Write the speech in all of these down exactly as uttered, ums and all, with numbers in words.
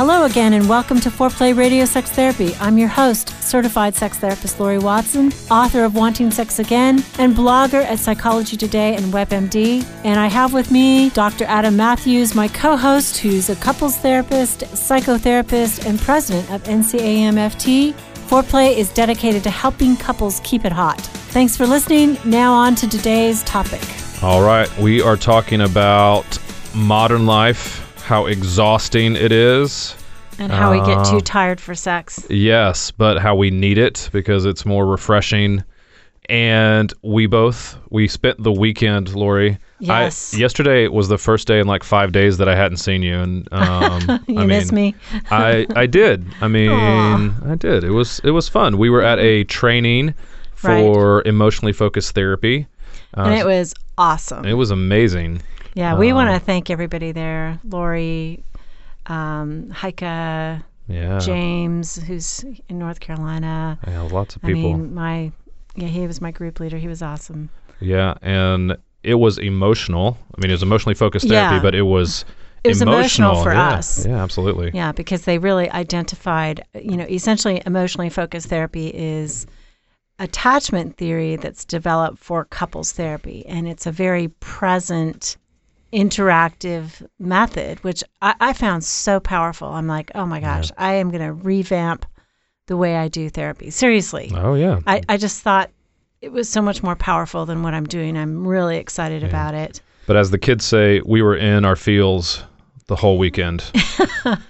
Hello again, and welcome to four play Radio Sex Therapy. I'm your host, certified sex therapist Lori Watson, author of Wanting Sex Again, and blogger at Psychology Today and WebMD. And I have with me Doctor Adam Matthews, my co-host, who's a couples therapist, psychotherapist, and president of N C A M F T. four play is dedicated to helping couples keep it hot. Thanks for listening. Now on to today's topic. All right, we are talking about modern life, how exhausting it is. And how uh, we get too tired for sex. Yes, but how we need it because it's more refreshing. And we both, we spent the weekend, Lori. Yes. I, yesterday was the first day in like five days that I hadn't seen you. And um, you I missed mean, me. I, I did. I mean, Aww. I did. It was, it was fun. We were at a training for right. emotionally focused therapy. Uh, and it was awesome. It was amazing. Yeah, we um, want to thank everybody there. Lori, um, Heike, yeah. James, who's in North Carolina. Yeah, lots of people. I mean, my, yeah, he was my group leader. He was awesome. Yeah, and it was emotional. I mean, it was emotionally focused therapy, yeah. but it was It was emotional, emotional for yeah. us. Yeah, absolutely. Yeah, because they really identified, you know, essentially emotionally focused therapy is attachment theory that's developed for couples therapy. And it's a very present, interactive method, which I, I found so powerful. I'm like, oh my gosh, yeah. I am going to revamp the way I do therapy. Seriously. Oh, yeah. I, I just thought it was so much more powerful than what I'm doing. I'm really excited yeah. about it. But as the kids say, we were in our feels the whole weekend.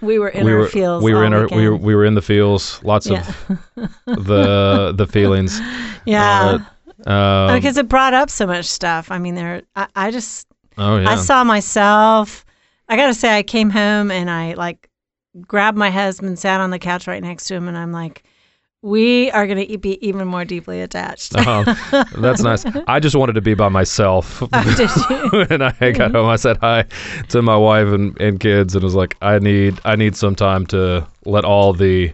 we were in we our were, feels we were all in our weekend. We were, we were in the feels, lots yeah. of the the feelings. Yeah. Uh, um, because it brought up so much stuff. I mean, there. I, I just... Oh, yeah. I saw myself. I got to say, I came home and I like grabbed my husband, sat on the couch right next to him, and I'm like, we are going to be even more deeply attached. Uh-huh. That's nice. I just wanted to be by myself. Oh, did you? When I got home, I said hi to my wife and, and kids and was like, I need I need some time to let all the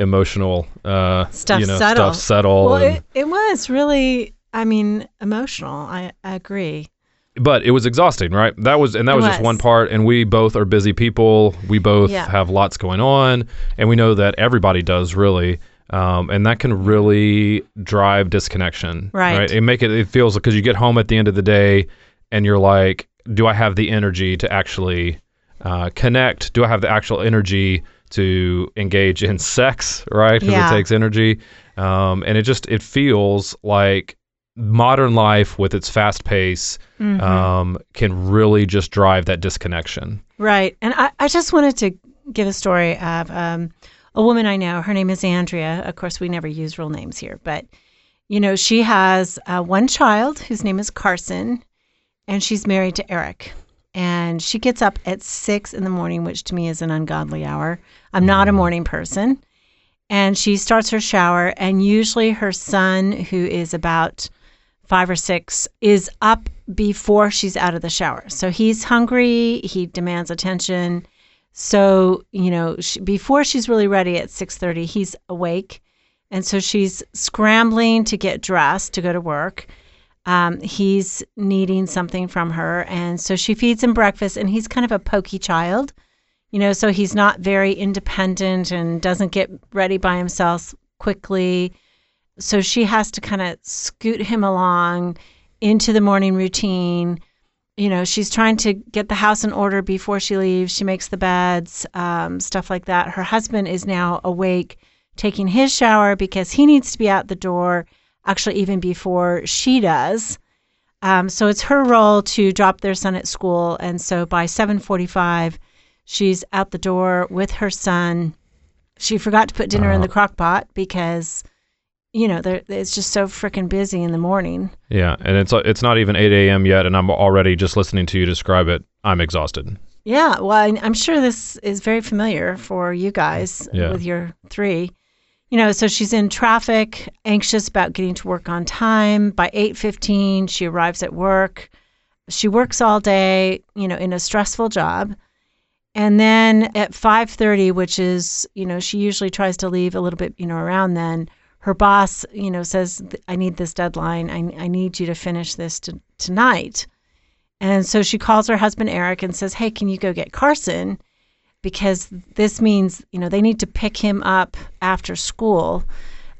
emotional uh, stuff, you know, settle. stuff settle. Well, and, it, it was really, I mean, emotional. I, I agree. But it was exhausting, right? That was, and that was, was just one part. And we both are busy people. We both yeah. have lots going on, and we know that everybody does, really. Um, and that can really drive disconnection, right? right? It make it. It feels because you get home at the end of the day, and you're like, "Do I have the energy to actually uh, connect? Do I have the actual energy to engage in sex?" Right? Because yeah. it takes energy, um, and it just it feels like. Modern life with its fast pace mm-hmm. um, can really just drive that disconnection. Right. And I, I just wanted to give a story of um, a woman I know. Her name is Andrea. Of course, we never use real names here. But, you know, she has uh, one child whose name is Carson, and she's married to Eric. And she gets up at six in the morning, which to me is an ungodly hour. I'm not a morning person. And she starts her shower, and usually her son, who is about five or six, is up before she's out of the shower. So he's hungry, he demands attention. So, you know, she, before she's really ready at six thirty, he's awake. And so she's scrambling to get dressed to go to work. Um, he's needing something from her. And so she feeds him breakfast, and he's kind of a pokey child, you know, so he's not very independent and doesn't get ready by himself quickly. So she has to kind of scoot him along into the morning routine. You know, she's trying to get the house in order before she leaves. She makes the beds, um, stuff like that. Her husband is now awake, taking his shower because he needs to be out the door, actually even before she does. Um, so it's her role to drop their son at school. And so by seven forty-five, she's out the door with her son. She forgot to put dinner uh-huh. in the crock pot because, you know, it's just so freaking busy in the morning. Yeah, and it's it's not even eight a.m. yet, and I'm already, just listening to you describe it, I'm exhausted. Yeah, well, I'm sure this is very familiar for you guys yeah. with your three. You know, so she's in traffic, anxious about getting to work on time. By eight fifteen, she arrives at work. She works all day, you know, in a stressful job. And then at five thirty, which is, you know, she usually tries to leave a little bit, you know, around then, her boss, you know, says, I need this deadline. I, I need you to finish this t- tonight. And so she calls her husband, Eric, and says, hey, can you go get Carson? Because this means, you know, they need to pick him up after school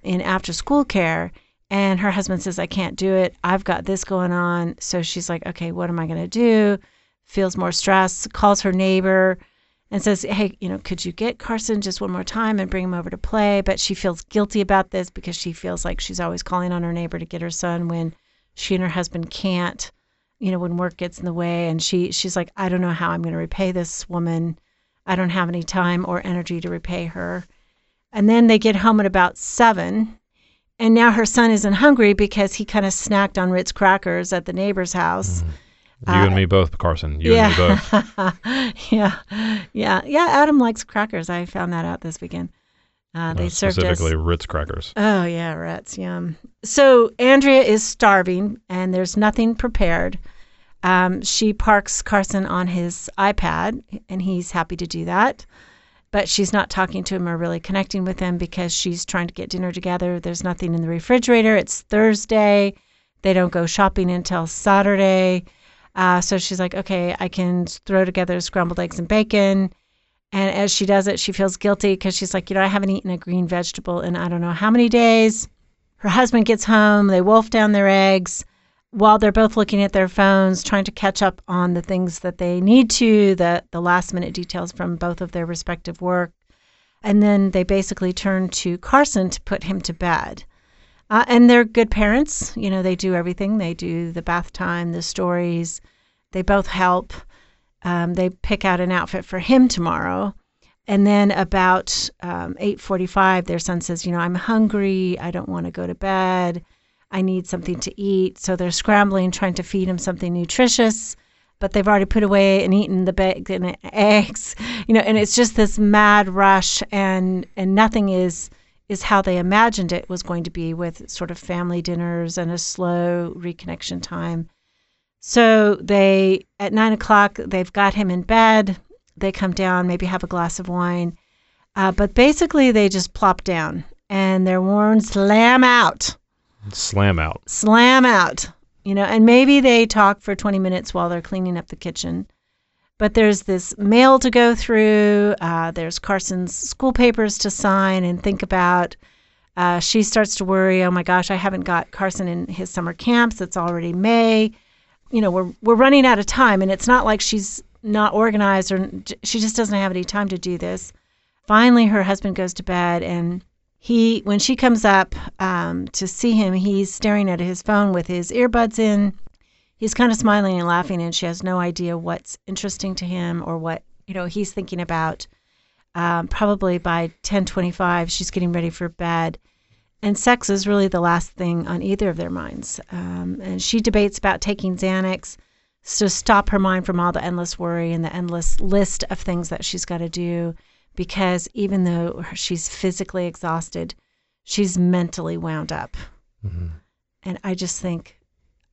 in after school care. And her husband says, I can't do it. I've got this going on. So she's like, okay, what am I going to do? Feels more stress, calls her neighbor and says, hey, you know, could you get Carson just one more time and bring him over to play? But she feels guilty about this because she feels like she's always calling on her neighbor to get her son when she and her husband can't, you know, when work gets in the way. And she she's like, I don't know how I'm going to repay this woman. I don't have any time or energy to repay her. And then they get home at about seven. And now her son isn't hungry because he kind of snacked on Ritz crackers at the neighbor's house. Mm. You uh, and me both, Carson. You yeah. and me both. yeah. Yeah. Yeah. Adam likes crackers. I found that out this weekend. Uh, they uh, served specifically us. Ritz crackers. Oh, yeah. Ritz. Yum. So Andrea is starving and there's nothing prepared. Um, she parks Carson on his iPad, and he's happy to do that. But she's not talking to him or really connecting with him because she's trying to get dinner together. There's nothing in the refrigerator. It's Thursday. They don't go shopping until Saturday. Uh, so she's like, okay, I can throw together scrambled eggs and bacon. And as she does it, she feels guilty because she's like, you know, I haven't eaten a green vegetable in I don't know how many days. Her husband gets home. They wolf down their eggs while they're both looking at their phones, trying to catch up on the things that they need to, the, the last minute details from both of their respective work. And then they basically turn to Carson to put him to bed. Uh, and they're good parents. You know, they do everything. They do the bath time, the stories. They both help. Um, they pick out an outfit for him tomorrow. And then about um, eight forty-five, their son says, you know, I'm hungry. I don't want to go to bed. I need something to eat. So they're scrambling, trying to feed him something nutritious, but they've already put away and eaten the bacon and eggs, you know, and it's just this mad rush, and, and nothing is, is how they imagined it was going to be, with sort of family dinners and a slow reconnection time. So they, at nine o'clock, they've got him in bed. They come down, maybe have a glass of wine. Uh, but basically they just plop down and they're worn slam out. Slam out. Slam out. You know, and maybe they talk for twenty minutes while they're cleaning up the kitchen. But there's this mail to go through. Uh, there's Carson's school papers to sign and think about. Uh, she starts to worry, oh, my gosh, I haven't got Carson in his summer camps. It's already May. You know, we're we're running out of time, and it's not like she's not organized, or she just doesn't have any time to do this. Finally, her husband goes to bed, and He, when she comes up um, to see him, he's staring at his phone with his earbuds in. He's kind of smiling and laughing, and she has no idea what's interesting to him or what, you know, he's thinking about. Um, probably by ten twenty-five, she's getting ready for bed. And sex is really the last thing on either of their minds. Um, and she debates about taking Xanax to stop her mind from all the endless worry and the endless list of things that she's got to do. Because even though she's physically exhausted, she's mentally wound up. Mm-hmm. And I just think,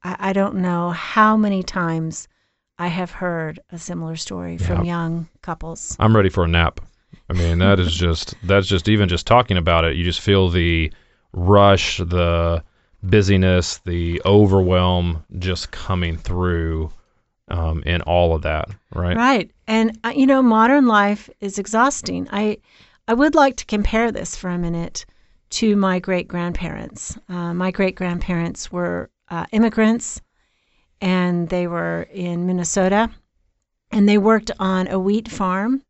I, I don't know how many times I have heard a similar story yeah. from young couples. I'm ready for a nap. I mean, that is just, that's just, even just talking about it, you just feel the rush, the busyness, the overwhelm just coming through um, in all of that, right? Right. And, you know, modern life is exhausting. I, I would like to compare this for a minute to my great-grandparents. Uh, my great-grandparents were uh, immigrants, and they were in Minnesota, and they worked on a wheat farm,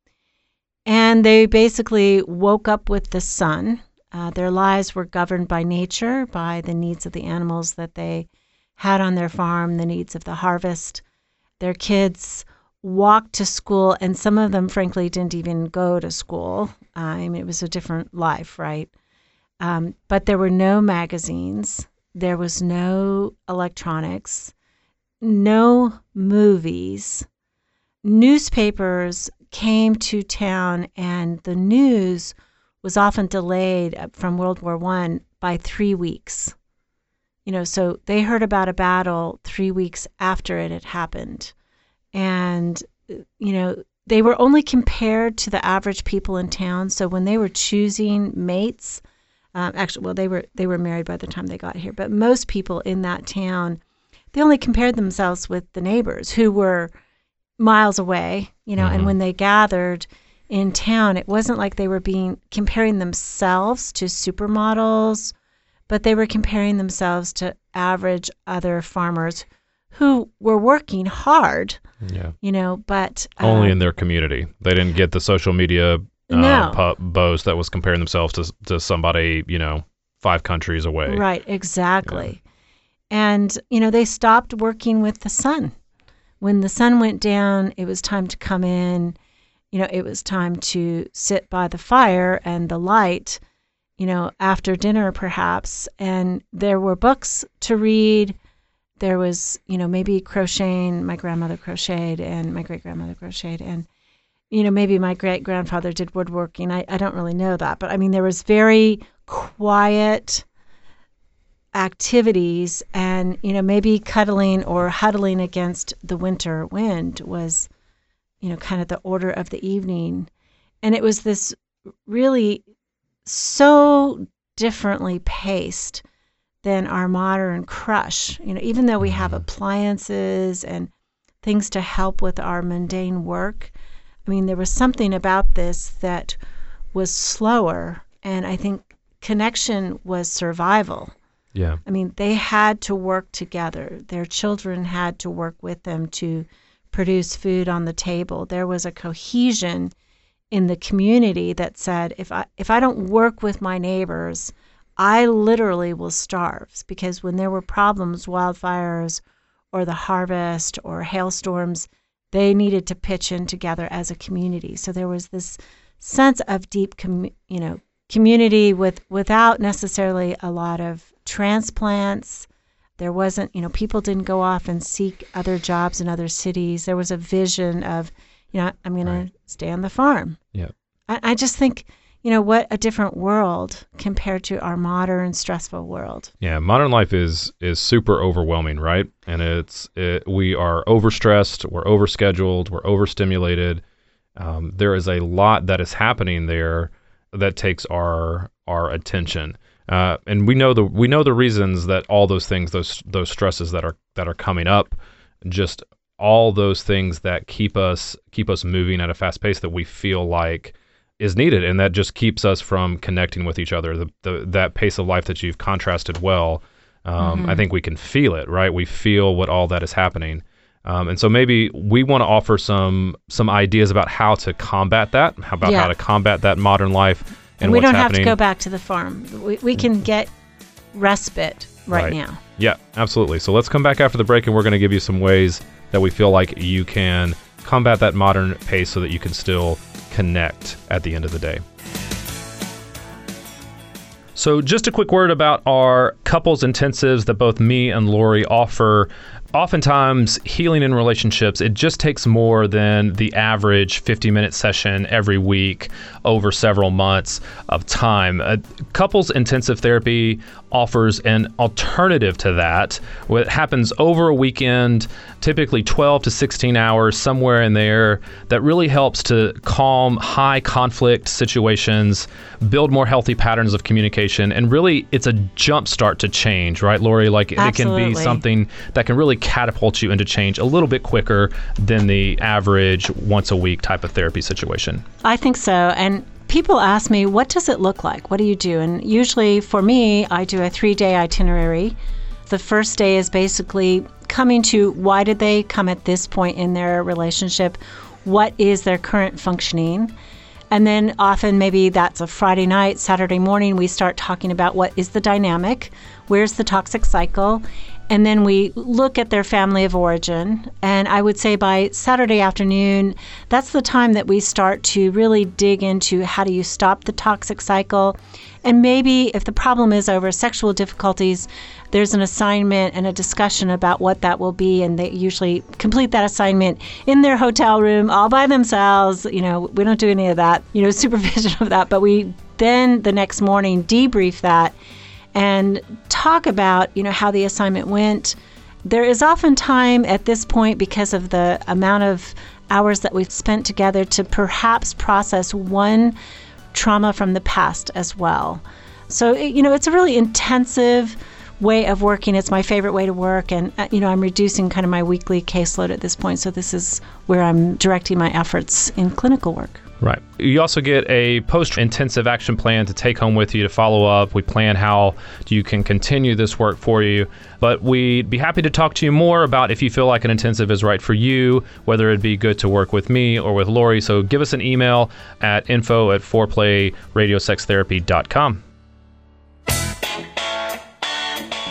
and they basically woke up with the sun. Uh, their lives were governed by nature, by the needs of the animals that they had on their farm, the needs of the harvest. Their kids walked to school, and some of them, frankly, didn't even go to school. I mean, it was a different life, right? Um, but there were no magazines. There was no electronics. No movies. Newspapers came to town, and the news was often delayed from World War One by three weeks. You know, so they heard about a battle three weeks after it had happened. And, you know, they were only compared to the average people in town. So when they were choosing mates, um, actually, well, they were they were married by the time they got here. But most people in that town, they only compared themselves with the neighbors who were miles away, you know, mm-hmm. and when they gathered in town, it wasn't like they were being comparing themselves to supermodels, but they were comparing themselves to average other farmers who were working hard, yeah. you know, but... Uh, only in their community. They didn't get the social media uh, no. pu- boast that was comparing themselves to, to somebody, you know, five countries away. Right, exactly. Yeah. And, you know, they stopped working with the sun. When the sun went down, it was time to come in. You know, it was time to sit by the fire and the light, you know, after dinner perhaps. And there were books to read. There was, you know, maybe crocheting. My grandmother crocheted and my great-grandmother crocheted. And, you know, maybe my great-grandfather did woodworking. I, I don't really know that. But, I mean, there was very quiet activities, and you know, maybe cuddling or huddling against the winter wind was, you know, kind of the order of the evening. And it was this really so differently paced than our modern crush. You know, even though we have appliances and things to help with our mundane work, I mean, there was something about this that was slower, and I think connection was survival. Yeah. I mean, they had to work together. Their children had to work with them to produce food on the table. There was a cohesion in the community that said, if I if I don't work with my neighbors, I literally will starve. Because when there were problems, wildfires or the harvest or hailstorms, they needed to pitch in together as a community. So there was this sense of deep, com- you know, community with without necessarily a lot of transplants. There wasn't, you know, people didn't go off and seek other jobs in other cities. There was a vision of, you know, I'm going right. to stay on the farm. Yeah. I, I just think, you know, what a different world compared to our modern stressful world. Yeah. Modern life is, is super overwhelming, right? And it's, it, we are overstressed, we're overscheduled, we're overstimulated. Um, there is a lot that is happening there that takes our, our attention. Uh, and we know the we know the reasons that all those things, those those stresses that are that are coming up, just all those things that keep us keep us moving at a fast pace that we feel like is needed, and that just keeps us from connecting with each other. The, the that pace of life that you've contrasted well, um, mm-hmm. I think we can feel it, right? We feel what all that is happening, um, and so maybe we want to offer some some ideas about how to combat that, about yeah. how to combat that modern life. And, and we don't happening. have to go back to the farm. We, we can get respite right, right now. Yeah, absolutely. So let's come back after the break, and we're going to give you some ways that we feel like you can combat that modern pace so that you can still connect at the end of the day. So just a quick word about our couples intensives that both me and Lori offer. oftentimes healing in relationships, it just takes more than the average fifty minute session every week over several months of time. Uh, couples intensive therapy offers an alternative to that. It happens over a weekend, typically twelve to sixteen hours, somewhere in there, that really helps to calm high conflict situations, build more healthy patterns of communication, and really it's a jump start to change, right, Lori? Like Absolutely. It can be something that can really catapult you into change a little bit quicker than the average once a week type of therapy situation. I think so. And people ask me, what does it look like? What do you do? And usually for me, I do a three-day itinerary. The first day is basically coming to why did they come at this point in their relationship? What is their current functioning? And then often maybe that's a Friday night, Saturday morning, we start talking about what is the dynamic, where's the toxic cycle, and then we look at their family of origin. And I would say by Saturday afternoon, that's the time that we start to really dig into how do you stop the toxic cycle. And maybe if the problem is over sexual difficulties, there's an assignment and a discussion about what that will be. And they usually complete that assignment in their hotel room all by themselves. You know, we don't do any of that, you know, supervision of that. But we then the next morning debrief that and talk about, you know, how the assignment went. There is often time at this point, because of the amount of hours that we've spent together, to perhaps process one trauma from the past as well. So, it, you know, it's a really intensive way of working. It's my favorite way to work. And, you know, I'm reducing kind of my weekly caseload at this point. So this is where I'm directing my efforts in clinical work. Right. You also get a post-intensive action plan to take home with you to follow up. We plan how you can continue this work for you. But we'd be happy to talk to you more about if you feel like an intensive is right for you, whether it'd be good to work with me or with Lori. So give us an email at info at foreplay radio sex therapy dot com.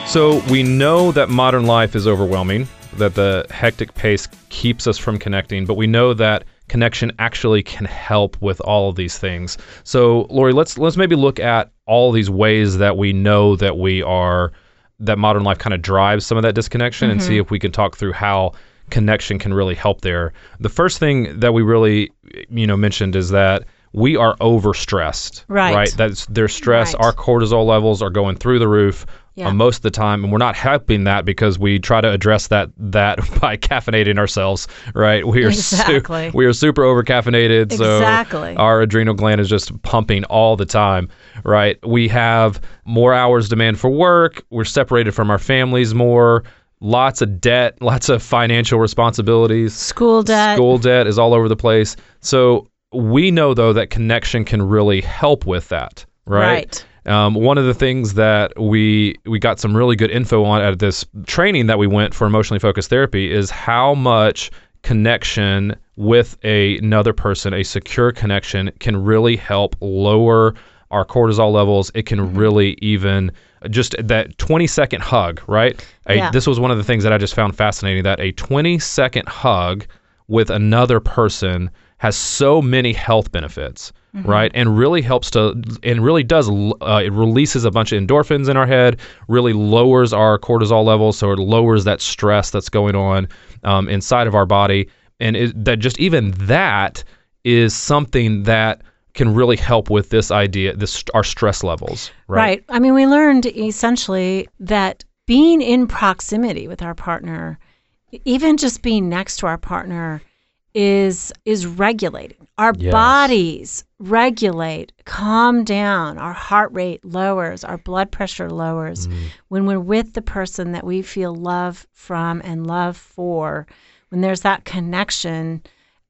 So we know that modern life is overwhelming, that the hectic pace keeps us from connecting, but we know that connection actually can help with all of these things. So, Lori, let's let's maybe look at all these ways that we know that we are, that modern life kind of drives some of that disconnection, mm-hmm. and see if we can talk through how connection can really help there. The first thing that we really, you know, mentioned is that we are overstressed, right? right? That's their stress. Right. Our cortisol levels are going through the roof. Yeah. Uh, most of the time, and we're not helping that because we try to address that that by caffeinating ourselves, right? We are exactly. su- we are super over caffeinated, exactly. So our adrenal gland is just pumping all the time, right? We have more hours demand for work. We're separated from our families more. Lots of debt, lots of financial responsibilities. School debt. School debt is all over the place. So we know though that connection can really help with that, right? Right. Um, one of the things that we we got some really good info on at this training that we went for emotionally focused therapy is how much connection with a, another person, a secure connection, can really help lower our cortisol levels. It can really even just that twenty second hug, right? A, yeah. This was one of the things that I just found fascinating, that a twenty second hug with another person has so many health benefits. Mm-hmm. Right, and really helps to, and really does, uh, it releases a bunch of endorphins in our head, really lowers our cortisol levels, so it lowers that stress that's going on um, inside of our body, and it, that just even that is something that can really help with this idea, this our stress levels. Right. Right. I mean, we learned essentially that being in proximity with our partner, even just being next to our partner, is is regulated. Our yes. bodies regulate, calm down. Our heart rate lowers, our blood pressure lowers. Mm. When we're with the person that we feel love from and love for, when there's that connection,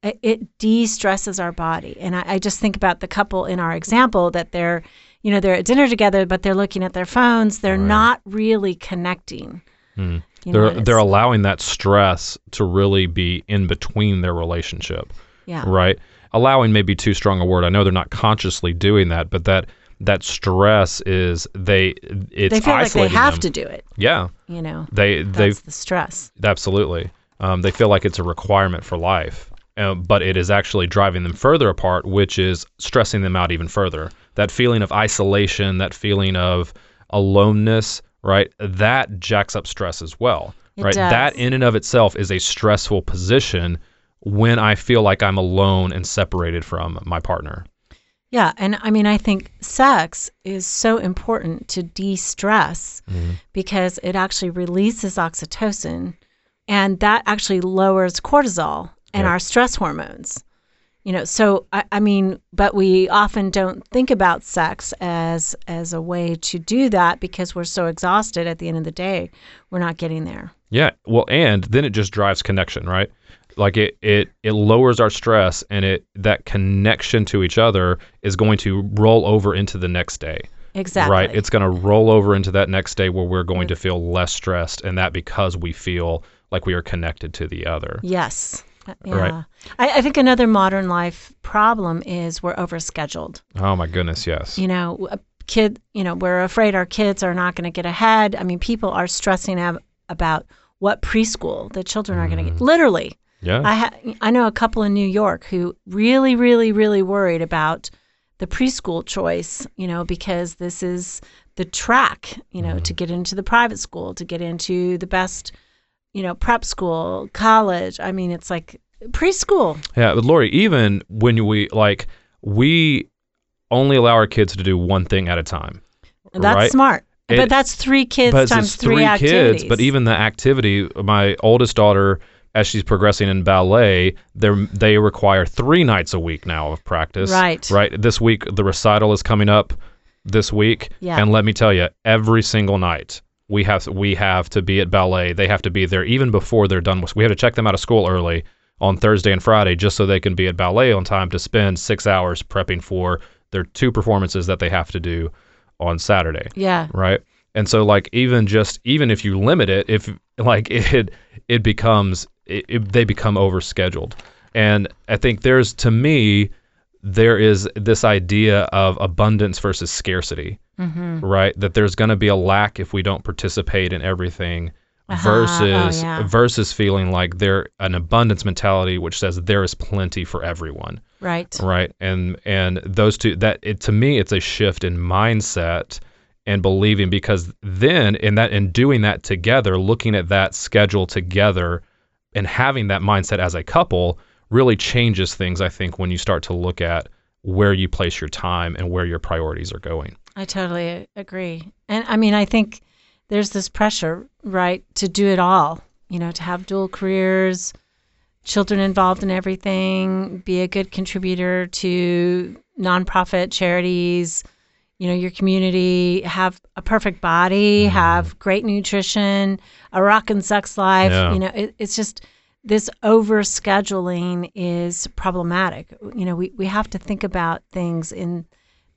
it, it de-stresses our body. And I, I just think about the couple in our example that they're, you know, they're at dinner together, but they're looking at their phones. They're right. not really connecting. Mm. You they're know, they're allowing that stress to really be in between their relationship, yeah. right? Allowing may be too strong a word. I know they're not consciously doing that, but that that stress is they it's they feel like they have them. To do it. Yeah, you know, they they that's the stress. Absolutely, um, they feel like it's a requirement for life, um, but it is actually driving them further apart, which is stressing them out even further. That feeling of isolation, that feeling of aloneness. Right? That jacks up stress as well. It right? Does. That in and of itself is a stressful position when I feel like I'm alone and separated from my partner. Yeah. And I mean, I think sex is so important to de-stress mm-hmm. because it actually releases oxytocin, and that actually lowers cortisol and right. our stress hormones. You know, so I, I mean, but we often don't think about sex as as a way to do that because we're so exhausted at the end of the day, we're not getting there. Yeah. Well, and then it just drives connection, right? Like it it it lowers our stress, and it that connection to each other is going to roll over into the next day. Exactly. Right. It's going to roll over into that next day where we're going to feel less stressed, and that because we feel like we are connected to the other. Yes. Yeah. Right. I, I think another modern life problem is we're overscheduled. Oh my goodness, yes. You know, a kid, you know, we're afraid our kids are not going to get ahead. I mean, people are stressing ab- about what preschool the children mm. are going to get. Literally. Yeah. I ha- I know a couple in New York who really, really, really worried about the preschool choice, you know, because this is the track, you know, mm. to get into the private school, to get into the best you know, prep school, college. I mean, it's like preschool. Yeah, but Lori, even when we, like, we only allow our kids to do one thing at a time. That's right? Smart. It, but that's three kids but times it's three, three activities. Kids, but even the activity, my oldest daughter, as she's progressing in ballet, they they require three nights a week now of practice. Right. Right. This week, the recital is coming up this week. Yeah. And let me tell you, every single night, We have we have to be at ballet. They have to be there even before they're done with. We have to check them out of school early on Thursday and Friday just so they can be at ballet on time to spend six hours prepping for their two performances that they have to do on Saturday. Yeah. Right. And so, like, even just even if you limit it, if like it it becomes it, it, they become overscheduled. And I think there's to me there is this idea of abundance versus scarcity. Mm-hmm. Right, that there's going to be a lack if we don't participate in everything, uh-huh. versus oh, yeah. versus feeling like there an abundance mentality which says there is plenty for everyone. Right, right, and and those two that it, to me it's a shift in mindset and believing, because then in that in doing that together, looking at that schedule together, and having that mindset as a couple really changes things. I think when you start to look at where you place your time and where your priorities are going. I totally agree. And I mean, I think there's this pressure, right, to do it all, you know, to have dual careers, children involved in everything, be a good contributor to nonprofit charities, you know, your community, have a perfect body, mm. have great nutrition, a rockin' sex life. Yeah. You know, it, it's just this overscheduling is problematic. You know, we, we have to think about things in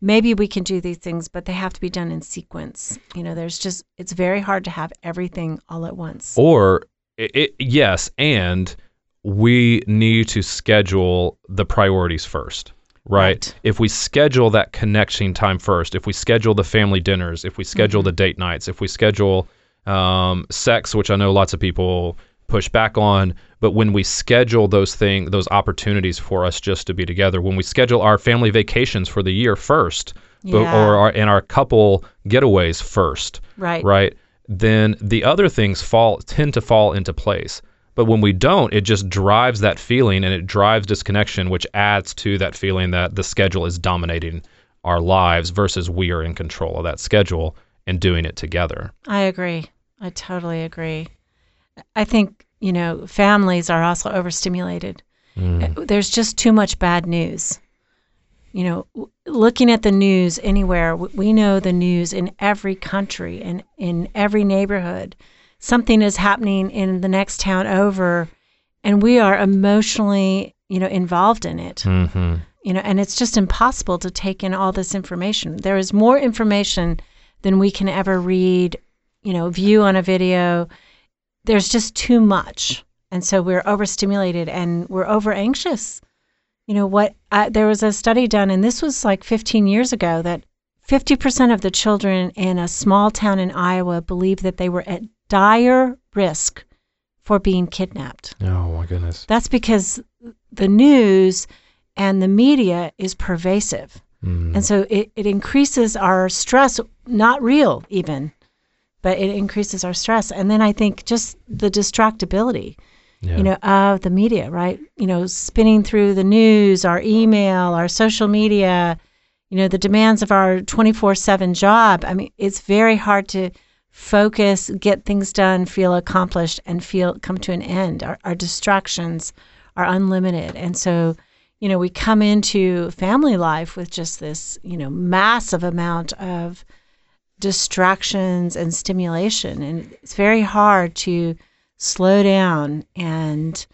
maybe we can do these things, but they have to be done in sequence. You know, there's just, it's very hard to have everything all at once. Or, it, it, yes, and we need to schedule the priorities first, right? right? If we schedule that connection time first, if we schedule the family dinners, if we schedule mm-hmm. the date nights, if we schedule um, sex, which I know lots of people push back on, but when we schedule those things, those opportunities for us just to be together, when we schedule our family vacations for the year first, yeah. but, or our, and our couple getaways first, right, right, then the other things fall tend to fall into place. But when we don't, it just drives that feeling, and it drives disconnection, which adds to that feeling that the schedule is dominating our lives versus we are in control of that schedule and doing it together. I agree. I totally agree. I think, you know, families are also overstimulated. Mm. There's just too much bad news. You know, w- looking at the news anywhere, w- we know the news in every country and in every neighborhood. Something is happening in the next town over, and we are emotionally, you know, involved in it. Mm-hmm. You know, and it's just impossible to take in all this information. There is more information than we can ever read, you know, view on a video. There's just too much, and so we're overstimulated and we're over anxious. You know what? I, there was a study done, and this was like fifteen years ago, that fifty percent of the children in a small town in Iowa believed that they were at dire risk for being kidnapped. Oh my goodness! That's because the news and the media is pervasive, mm. and so it, it increases our stress. Not real, even. but it increases our stress. And then I think just the distractibility, yeah. you know, of the media, right? You know, spinning through the news, our email, our social media, you know, the demands of our twenty-four seven job. I mean, it's very hard to focus, get things done, feel accomplished, and feel come to an end. Our, our distractions are unlimited. And so, you know, we come into family life with just this, you know, massive amount of distractions and stimulation. And it's very hard to slow down and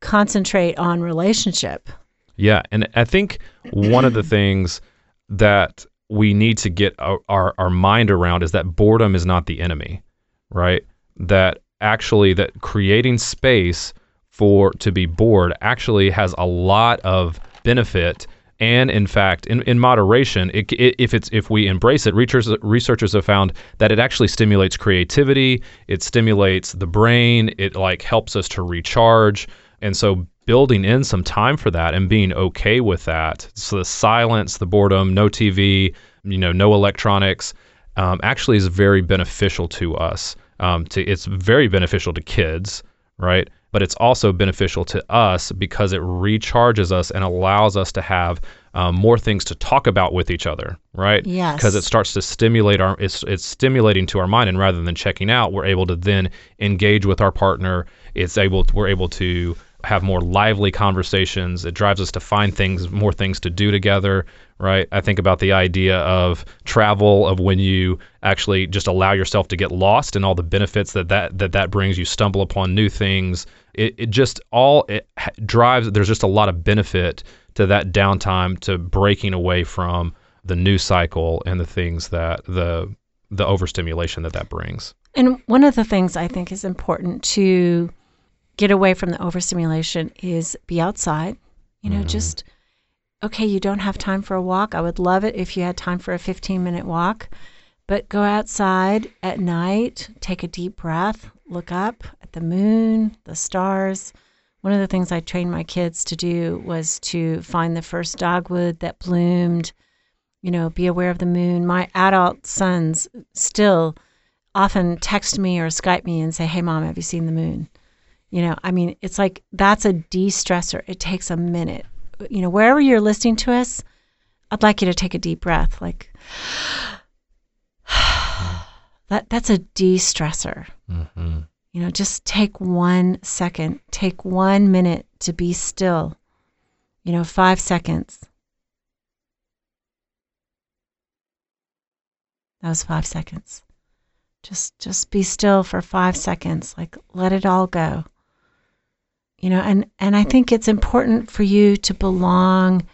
concentrate on relationship. Yeah. And I think one of the things that we need to get our, our, our mind around is that boredom is not the enemy, right? That actually that creating space for to be bored actually has a lot of benefit. And in fact, in, in moderation, it, it, if it's if we embrace it, researchers, researchers have found that it actually stimulates creativity. It stimulates the brain. It like helps us to recharge. And so building in some time for that and being okay with that. So the silence, the boredom, no T V, you know, no electronics, um, actually is very beneficial to us. Um, to it's very beneficial to kids, right? But it's also beneficial to us because it recharges us and allows us to have um, more things to talk about with each other, right? Yes. Because it starts to stimulate our, it's it's stimulating to our mind, and rather than checking out, we're able to then engage with our partner. It's able, we're able to have more lively conversations. It drives us to find things, more things to do together, right? I think about the idea of travel, of when you actually just allow yourself to get lost and all the benefits that that, that, that brings. You stumble upon new things. It, it just all it drives, there's just a lot of benefit to that downtime, to breaking away from the news cycle and the things that the, the overstimulation that that brings. And one of the things I think is important to get away from the overstimulation is be outside, you know, mm. just, okay, you don't have time for a walk. I would love it if you had time for a fifteen minute walk, but go outside at night, take a deep breath, look up at the moon, the stars. One of the things I trained my kids to do was to find the first dogwood that bloomed, you know, be aware of the moon. My adult sons still often text me or Skype me and say, hey mom, have you seen the moon? You know, I mean, it's like, that's a de-stressor. It takes a minute. You know, wherever you're listening to us, I'd like you to take a deep breath. Like, that that's a de-stressor. Mm-hmm. You know, just take one second, take one minute to be still. You know, five seconds. That was five seconds. Just, just be still for five seconds. Like, let it all go. You know, and, and I think it's important for you to belong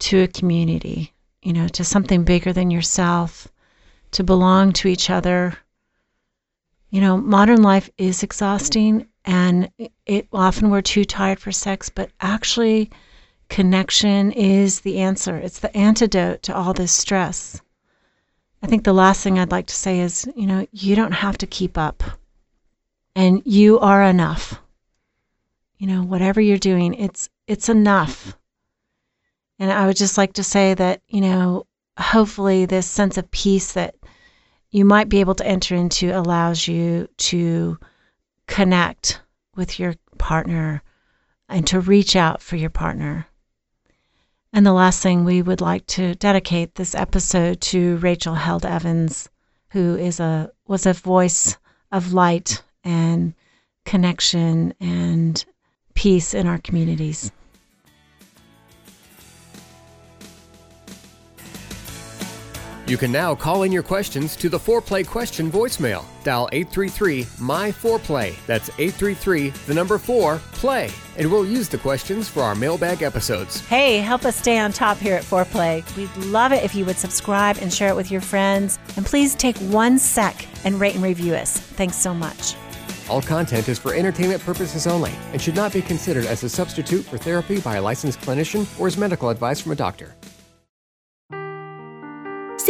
to a community, you know, to something bigger than yourself, to belong to each other. You know, modern life is exhausting, and it often we're too tired for sex, but actually connection is the answer. It's the antidote to all this stress. I think the last thing I'd like to say is, you know, you don't have to keep up, and you are enough. You know, whatever you're doing, it's it's enough. And I would just like to say that, you know, hopefully this sense of peace that you might be able to enter into allows you to connect with your partner and to reach out for your partner. And the last thing, we would like to dedicate this episode to Rachel Held Evans, who is a was a voice of light and connection and peace in our communities. You can now call in your questions to the four play question voicemail. Dial eight three three, M Y four play. That's eight three three, the number four, play. And we'll use the questions for our mailbag episodes. Hey, help us stay on top here at four play. We'd love it if you would subscribe and share it with your friends. And please take one sec and rate and review us. Thanks so much. All content is for entertainment purposes only and should not be considered as a substitute for therapy by a licensed clinician or as medical advice from a doctor.